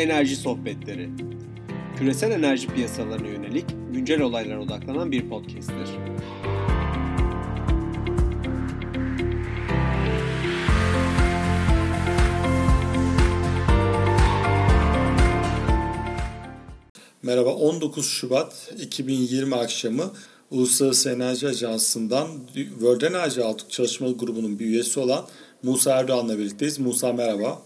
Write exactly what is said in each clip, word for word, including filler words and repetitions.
Enerji Sohbetleri, küresel enerji piyasalarına yönelik güncel olaylara odaklanan bir podcast'tir. Merhaba, on dokuz Şubat iki bin yirmi akşamı Uluslararası Enerji Ajansı'ndan World Energy Outlook çalışma grubunun bir üyesi olan Musa Erdoğan'la birlikteyiz. Musa merhaba.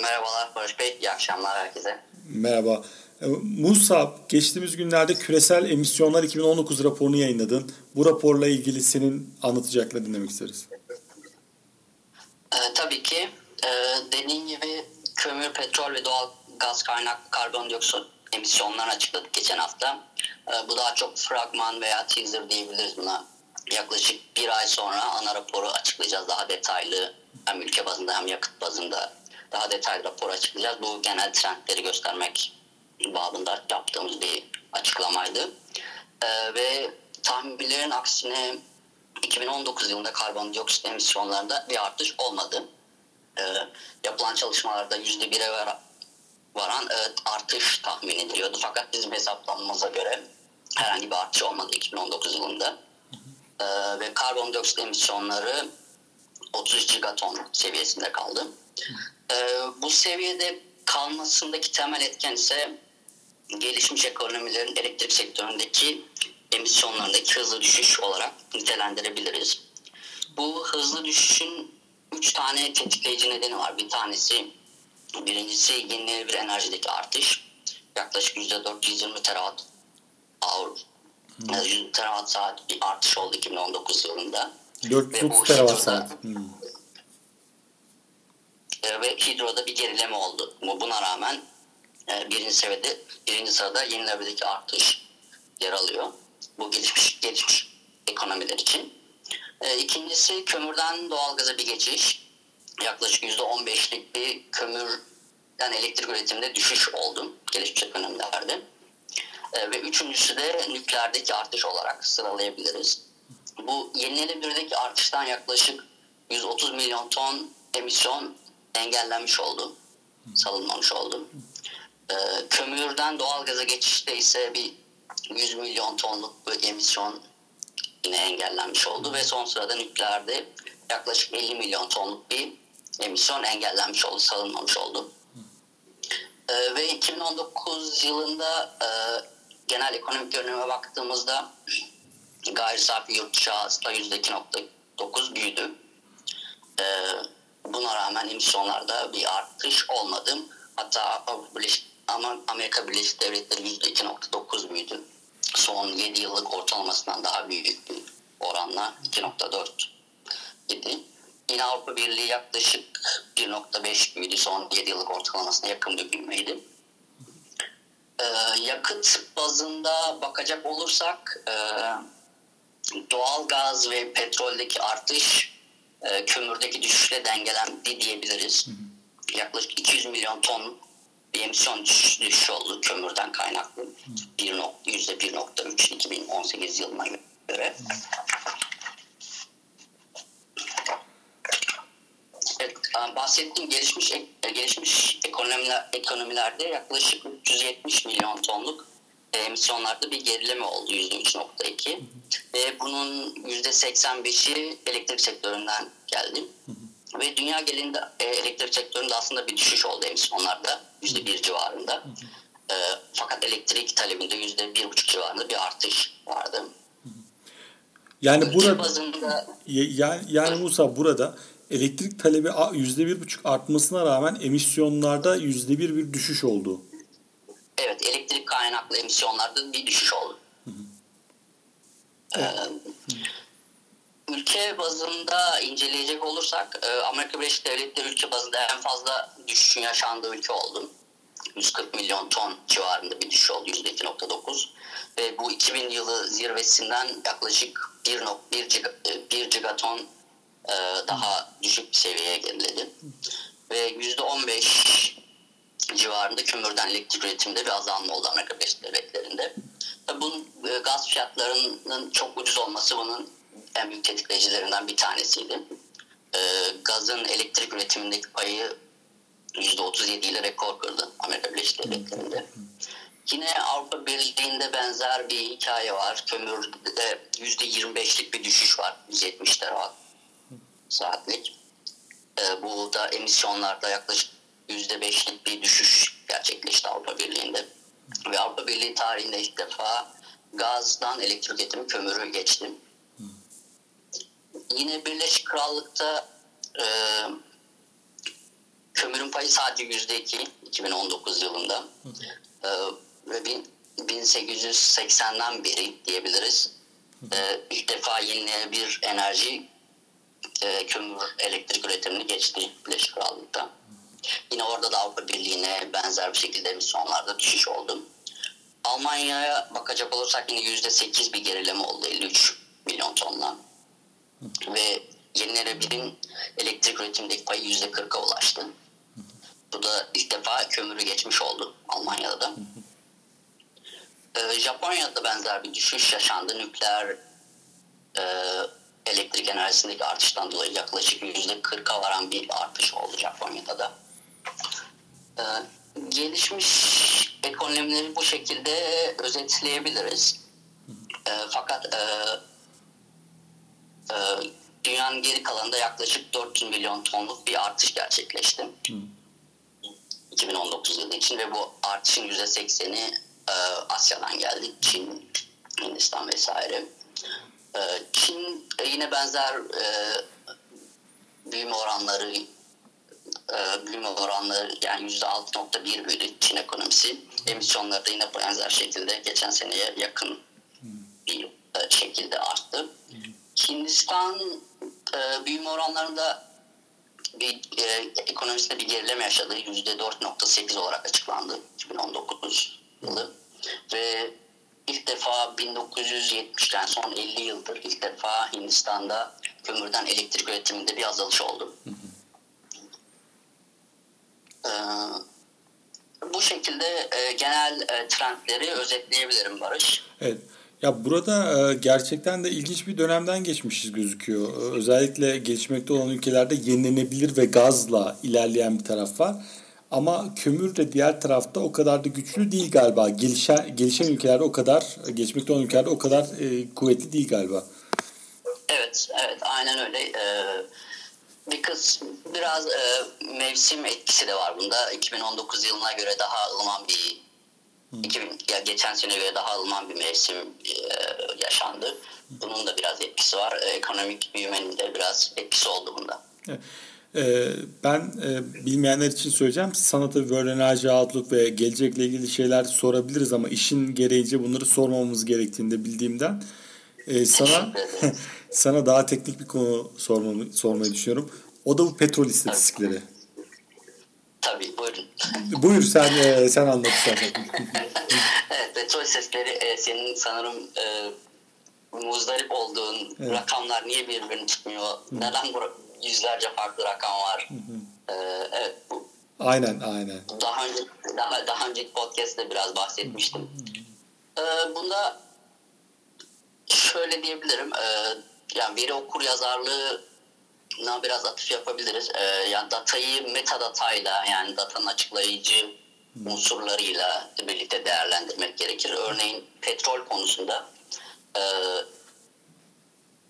Merhabalar Barış Bey, iyi akşamlar herkese. Merhaba. Musa, geçtiğimiz günlerde küresel emisyonlar iki bin on dokuz raporunu yayınladın. Bu raporla ilgili senin anlatacaklarını dinlemek isteriz. E, tabii ki. E, dediğin gibi kömür, petrol ve doğal gaz kaynak karbondioksit emisyonlarını açıkladık geçen hafta. E, bu daha çok fragman veya teaser diyebiliriz buna. Yaklaşık bir ay sonra ana raporu açıklayacağız daha detaylı. Hem ülke bazında hem yakıt bazında daha detaylı rapor açıklayacağız. Bu genel trendleri göstermek babında yaptığımız bir açıklamaydı. Ee, ve tahminlerin aksine iki bin on dokuz yılında karbondioksit emisyonlarında bir artış olmadı. Ee, yapılan çalışmalarda yüzde bire varan e, artış tahmin ediliyordu. Fakat bizim hesaplanmamıza göre herhangi bir artış olmadı iki bin on dokuz yılında. Ee, ve karbondioksit emisyonları otuz gigaton seviyesinde kaldı. Ee, bu seviyede kalmasındaki temel etken ise gelişmiş ekonomilerin elektrik sektöründeki emisyonlarındaki hızlı düşüş olarak nitelendirebiliriz. Bu hızlı düşüşün üç tane tetikleyici nedeni var. Bir tanesi, birincisi yenilenebilir enerjideki artış. Yaklaşık yüzde dört yüz yirmi terawatt hour, hmm. terawatt saat bir artış oldu iki bin on dokuz yılında. dört yüz terawatt saat. Hmm. Ve hidroda bir gerileme oldu. Buna rağmen birinci sırada, birinci sırada yenilenebilirlik artış yer alıyor. Bu gelişmiş, gelişmiş ekonomiler için. İkincisi kömürden doğalgaza bir geçiş. Yaklaşık yüzde on beşlik bir kömürden elektrik üretiminde düşüş oldu gelişmiş ekonomilerde. Ve üçüncüsü de nükleerdeki artış olarak sıralayabiliriz. Bu yenilenebilirdeki artıştan yaklaşık yüz otuz milyon ton emisyon engellenmiş oldu, salınmamış oldu. Ee, kömürden doğalgaza geçişte ise bir yüz milyon tonluk bir emisyon yine engellenmiş oldu ve son sırada nükleerde yaklaşık elli milyon tonluk bir emisyon engellenmiş oldu, salınmamış oldu. Ee, ve iki bin on dokuz yılında e, genel ekonomik görünüme baktığımızda gayri safi yurt dışı hasıla yüzde iki virgül dokuz büyüdü. Ee, Buna rağmen emisyonlarda bir artış olmadı. Hatta Amerika Birleşik Devletleri yüzde iki virgül dokuz büyüdü. Son yedi yıllık ortalamasından daha büyük bir oranla iki virgül dört gidi. Yine Avrupa Birliği yaklaşık bir virgül beş büyüdü. Son yedi yıllık ortalamasına yakın bir büyümeydi. Ee, yakıt bazında bakacak olursak e, doğal gaz ve petroldeki artış kömürdeki düşüşle dengelendi diyebiliriz. Hı hı. Yaklaşık iki yüz milyon ton bir emisyon düşüşü oldu kömürden kaynaklı. yüzde bir virgül üç iki bin on sekiz yılına göre. Hı hı. Evet, bahsettiğim gelişmiş gelişmiş ekonomiler, ekonomilerde yaklaşık üç yüz yetmiş milyon tonluk emisyonlarda bir gerileme oldu yüzde üç virgül iki. Hı hı. Ve bunun yüzde seksen beşi elektrik sektöründen geldi. Hı hı. Ve dünya genelinde elektrik sektöründe aslında bir düşüş oldu emisyonlarda yüzde bir civarında. Hı hı. E, fakat elektrik talebinde yüzde bir virgül beş civarında bir artış vardı. Hı hı. Yani Ülke burada bazında, yani, yani Musa burada elektrik talebi yüzde bir virgül beş artmasına rağmen emisyonlarda yüzde bir bir düşüş oldu. Evet, elektrik kaynaklı emisyonlarda bir düşüş oldu. Hı hı. Ülke bazında inceleyecek olursak Amerika Birleşik Devletleri ülke bazında en fazla düşüşün yaşandığı ülke oldu. yüz kırk milyon ton civarında bir düşüş oldu yüzde iki virgül dokuz ve bu iki bin yılı zirvesinden yaklaşık bir virgül bir gigaton daha düşük bir seviyeye geriledi. Ve yüzde on beş civarında kömürden elektrik üretiminde bir azalma oldu Amerika Birleşik Devletleri'nde. Bunun gaz fiyatlarının çok ucuz olması bunun en büyük tetikleyicilerinden bir tanesiydi. E, gazın elektrik üretimindeki payı yüzde otuz yedi ile rekor kırdı Amerika Birleşik Devletleri'nde. Yine Avrupa Birliği'nde benzer bir hikaye var. Kömürde de yüzde yirmi beşlik bir düşüş var. yüz yetmişler saatlik. E, bu da emisyonlarda yaklaşık yüzde beşlik bir düşüş gerçekleşti Avrupa Birliği'nde. Ve Avrupa Birliği tarihinde ilk defa gazdan elektrik üretimi kömürü geçti. Yine Birleşik Krallık'ta e, kömürün payı sadece yüzde iki iki bin on dokuz yılında. E, ve bin, bin sekiz yüz seksenden beri diyebiliriz. E, ilk defa yine bir enerji e, kömür elektrik üretimini geçti Birleşik Krallık'ta. Yine orada da Avrupa Birliği'ne benzer bir şekilde emisyonlarda düşüş oldu. Almanya'ya bakacak olursak yine yüzde sekiz bir gerileme oldu elli üç milyon tonla. Ve yenilenebilirin elektrik üretimindeki payı yüzde kırka ulaştı. Bu da ilk defa kömürü geçmiş oldu Almanya'da da. Ee, Japonya'da benzer bir düşüş yaşandı. Nükleer e, elektrik enerjisindeki artıştan dolayı yaklaşık yüzde kırka varan bir artış oldu Japonya'da da. Ee, gelişmiş ekonomileri bu şekilde özetleyebiliriz. Ee, fakat e, dünyanın geri kalanında yaklaşık dört yüz milyon tonluk bir artış gerçekleşti. Hmm. iki bin on dokuz yılı için ve bu artışın yüzde sekseni Asya'dan geldi. Çin, Hindistan vesaire. Çin yine benzer büyüme oranları büyüme oranları yani yüzde altı virgül bir büyüdü Çin ekonomisi. Emisyonları da yine benzer şekilde geçen seneye yakın bir şekilde arttı. Hindistan e, büyüme oranlarında bir, e, ekonomisinde bir gerileme yaşadı. yüzde dört virgül sekiz olarak açıklandı iki bin on dokuz yılı. Ve ilk defa bin dokuz yüz yetmişten yani son elli yıldır ilk defa Hindistan'da kömürden elektrik üretiminde bir azalış oldu. E, bu şekilde e, genel e, trendleri özetleyebilirim Barış. Evet. Ya burada gerçekten de ilginç bir dönemden geçmişiz gözüküyor. Özellikle gelişmekte olan ülkelerde yenilenebilir ve gazla ilerleyen bir taraf var. Ama kömür de diğer tarafta o kadar da güçlü değil galiba. Gelişen, gelişen ülkelerde o kadar, gelişmekte olan ülkelerde o kadar e, kuvvetli değil galiba. Evet, evet aynen öyle. Ee, bir kısmı biraz e, mevsim etkisi de var bunda. iki bin on dokuz yılına göre daha ılıman bir iki bin, ya geçen sene göre daha ılıman bir mevsim e, yaşandı. Bunun da biraz etkisi var. E, ekonomik büyümenin de biraz etkisi oldu bunda. Evet. E, ben e, bilmeyenler için söyleyeceğim. Sana tabii World Energy Outlook ve gelecekle ilgili şeyler sorabiliriz ama işin gereğince bunları sormamamız gerektiğini de bildiğimden e, sana sana daha teknik bir konu sormamı, sormayı düşünüyorum. O da bu petrol istatistikleri. Tabii buyurun. Buyur sen e, sen anlat istersen. Evet, petrol sesleri e, senin sanırım e, muzdarip olduğun evet. Rakamlar niye birbirini tutmuyor? Hı. Neden bu yüzlerce farklı rakam var? E, evet bu. Aynen aynen. Daha önce daha daha önceki podcast'te biraz bahsetmiştim. E, bunda şöyle diyebilirim. E, yani veri okuryazarlığı buna biraz atıf yapabiliriz. Ee, yani datayı metadatayla yani datanın açıklayıcı unsurlarıyla birlikte değerlendirmek gerekir. Örneğin petrol konusunda e,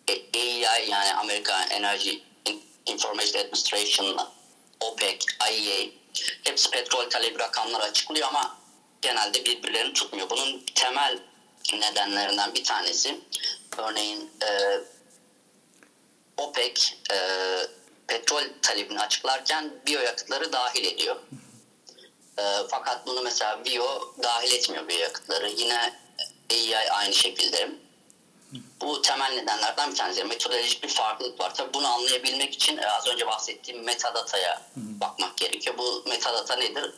E I A yani Amerika Enerji Information Administration'la OPEC, I E A hepsi petrol talebi rakamları açıklıyor ama genelde birbirlerini tutmuyor. Bunun temel nedenlerinden bir tanesi örneğin e, OPEC e, petrol talebini açıklarken biyoyakıtları dahil ediyor. E, fakat bunu mesela bio dahil etmiyor biyoyakıtları. Yine E I A aynı şekilde. Bu temel nedenlerden bir tanesi. Metodolojik bir farklılık var. Tabii bunu anlayabilmek için e, az önce bahsettiğim metadataya bakmak gerekiyor. Bu metadata nedir?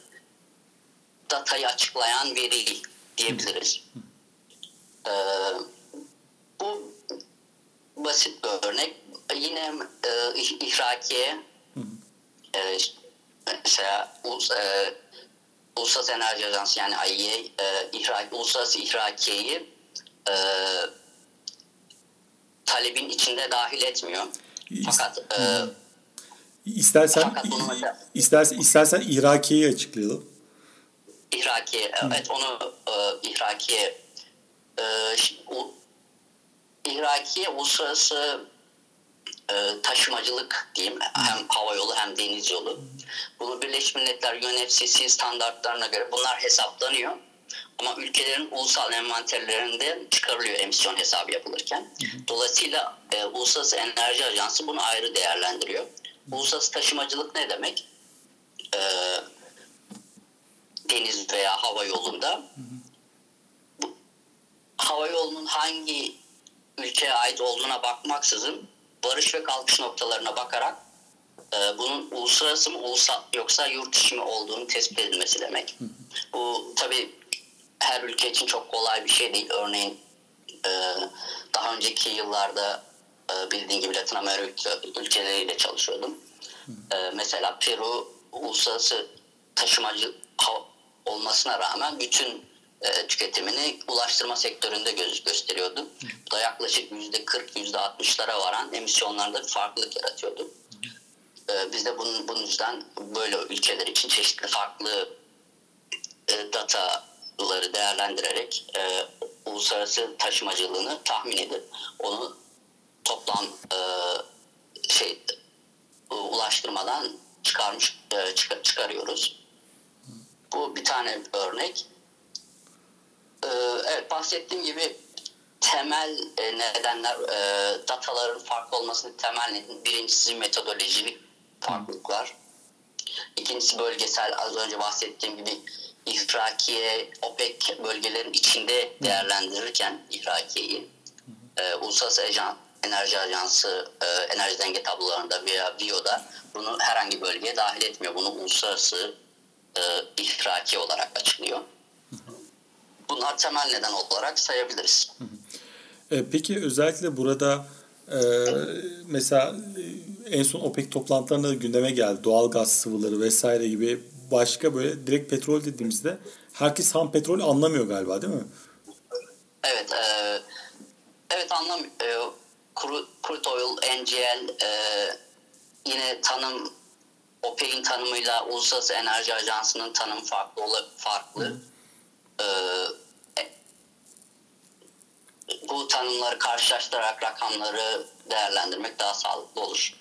Datayı açıklayan veri diyebiliriz. E, bu basit bir örnek. Yine e, ihrakiye e, mesela Ulus, e, Uluslararası Enerji Ajansı yani I E A e, ihrak, Uluslararası ihrakiyeyi e, talebin içinde dahil etmiyor. Fakat e, İstersen istersen, istersen ihrakiyeyi açıklayalım. İhrakiye, evet, onu e, ihrakiye e, u, ihrakiye uluslararası e, taşımacılık diyeyim, hem hava yolu hem deniz yolu. Bunu Birleşmiş Milletler U N E C E standartlarına göre bunlar hesaplanıyor. Ama ülkelerin ulusal envanterlerinde çıkarılıyor emisyon hesabı yapılırken. Dolayısıyla e, Uluslararası Enerji Ajansı bunu ayrı değerlendiriyor. Uluslararası taşımacılık ne demek? E, deniz veya hava yolunda. Bu, hava yolunun hangi ülkeye ait olduğuna bakmaksızın varış ve kalkış noktalarına bakarak e, bunun uluslararası mı ulusal, yoksa yurt dışı mı olduğunu tespit edilmesi demek. Bu tabii her ülke için çok kolay bir şey değil. Örneğin e, daha önceki yıllarda e, bildiğin gibi Latin Amerika ülkeleriyle çalışıyordum. E, mesela Peru uluslararası taşımacı olmasına rağmen bütün e, tüketimini ulaştırma sektöründe göz, gösteriyordu. Bu da yaklaşık yüzde kırk yüzde altmışlara varan emisyonlarında bir farklılık yaratıyordu. E, biz de bunun, bunun yüzden böyle ülkeler için çeşitli farklı e, data değerlendirerek e, uluslararası taşımacılığını tahmin edip onu toplam e, şey e, ulaştırmadan çıkarmış e, çık- çıkarıyoruz. Bu bir tane örnek. E, evet, bahsettiğim gibi temel e, nedenler e, dataların farklı olmasının temel nedeni birincisi metodolojik farklılıklar. İkincisi bölgesel, az önce bahsettiğim gibi İhrakiye, OPEC bölgelerin içinde değerlendirirken ihrakiyeyi e, Uluslararası Ajan, Enerji Ajansı e, enerji denge tablolarında veya B I O'da bunu herhangi bölgeye dahil etmiyor. Bunu uluslararası e, ihrakiye olarak açıklıyor. Bunlar temel neden olarak sayabiliriz. Peki özellikle burada e, mesela en son OPEC toplantılarında da gündeme geldi. Doğalgaz sıvıları vesaire gibi. Başka böyle direkt petrol dediğimizde herkes ham petrol anlamıyor galiba, değil mi? Evet, e, evet anlam e, crude, crude oil, N G L e, yine tanım OPEC'in tanımıyla Uluslararası Enerji Ajansı'nın tanımı farklı farklı. E, bu tanımları karşılaştırarak rakamları değerlendirmek daha sağlıklı olur.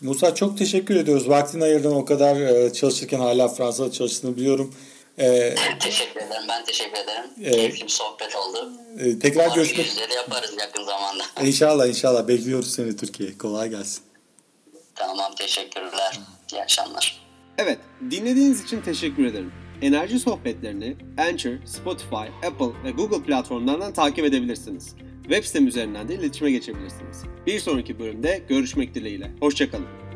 Musa, çok teşekkür ediyoruz. Vaktini ayırdın o kadar, çalışırken hala Fransa'da çalıştığını biliyorum. Ee, teşekkür ederim. Ben teşekkür ederim. E, Keyifli bir sohbet oldu. E, tekrar Umarım görüşmek üzere yaparız yakın zamanda. İnşallah inşallah. Bekliyoruz seni Türkiye'ye. Kolay gelsin. Tamam, teşekkürler. İyi akşamlar. Evet, dinlediğiniz için teşekkür ederim. Enerji sohbetlerini Anchor, Spotify, Apple ve Google platformlarından takip edebilirsiniz. Web sitem üzerinden de iletişime geçebilirsiniz. Bir sonraki bölümde görüşmek dileğiyle. Hoşça kalın.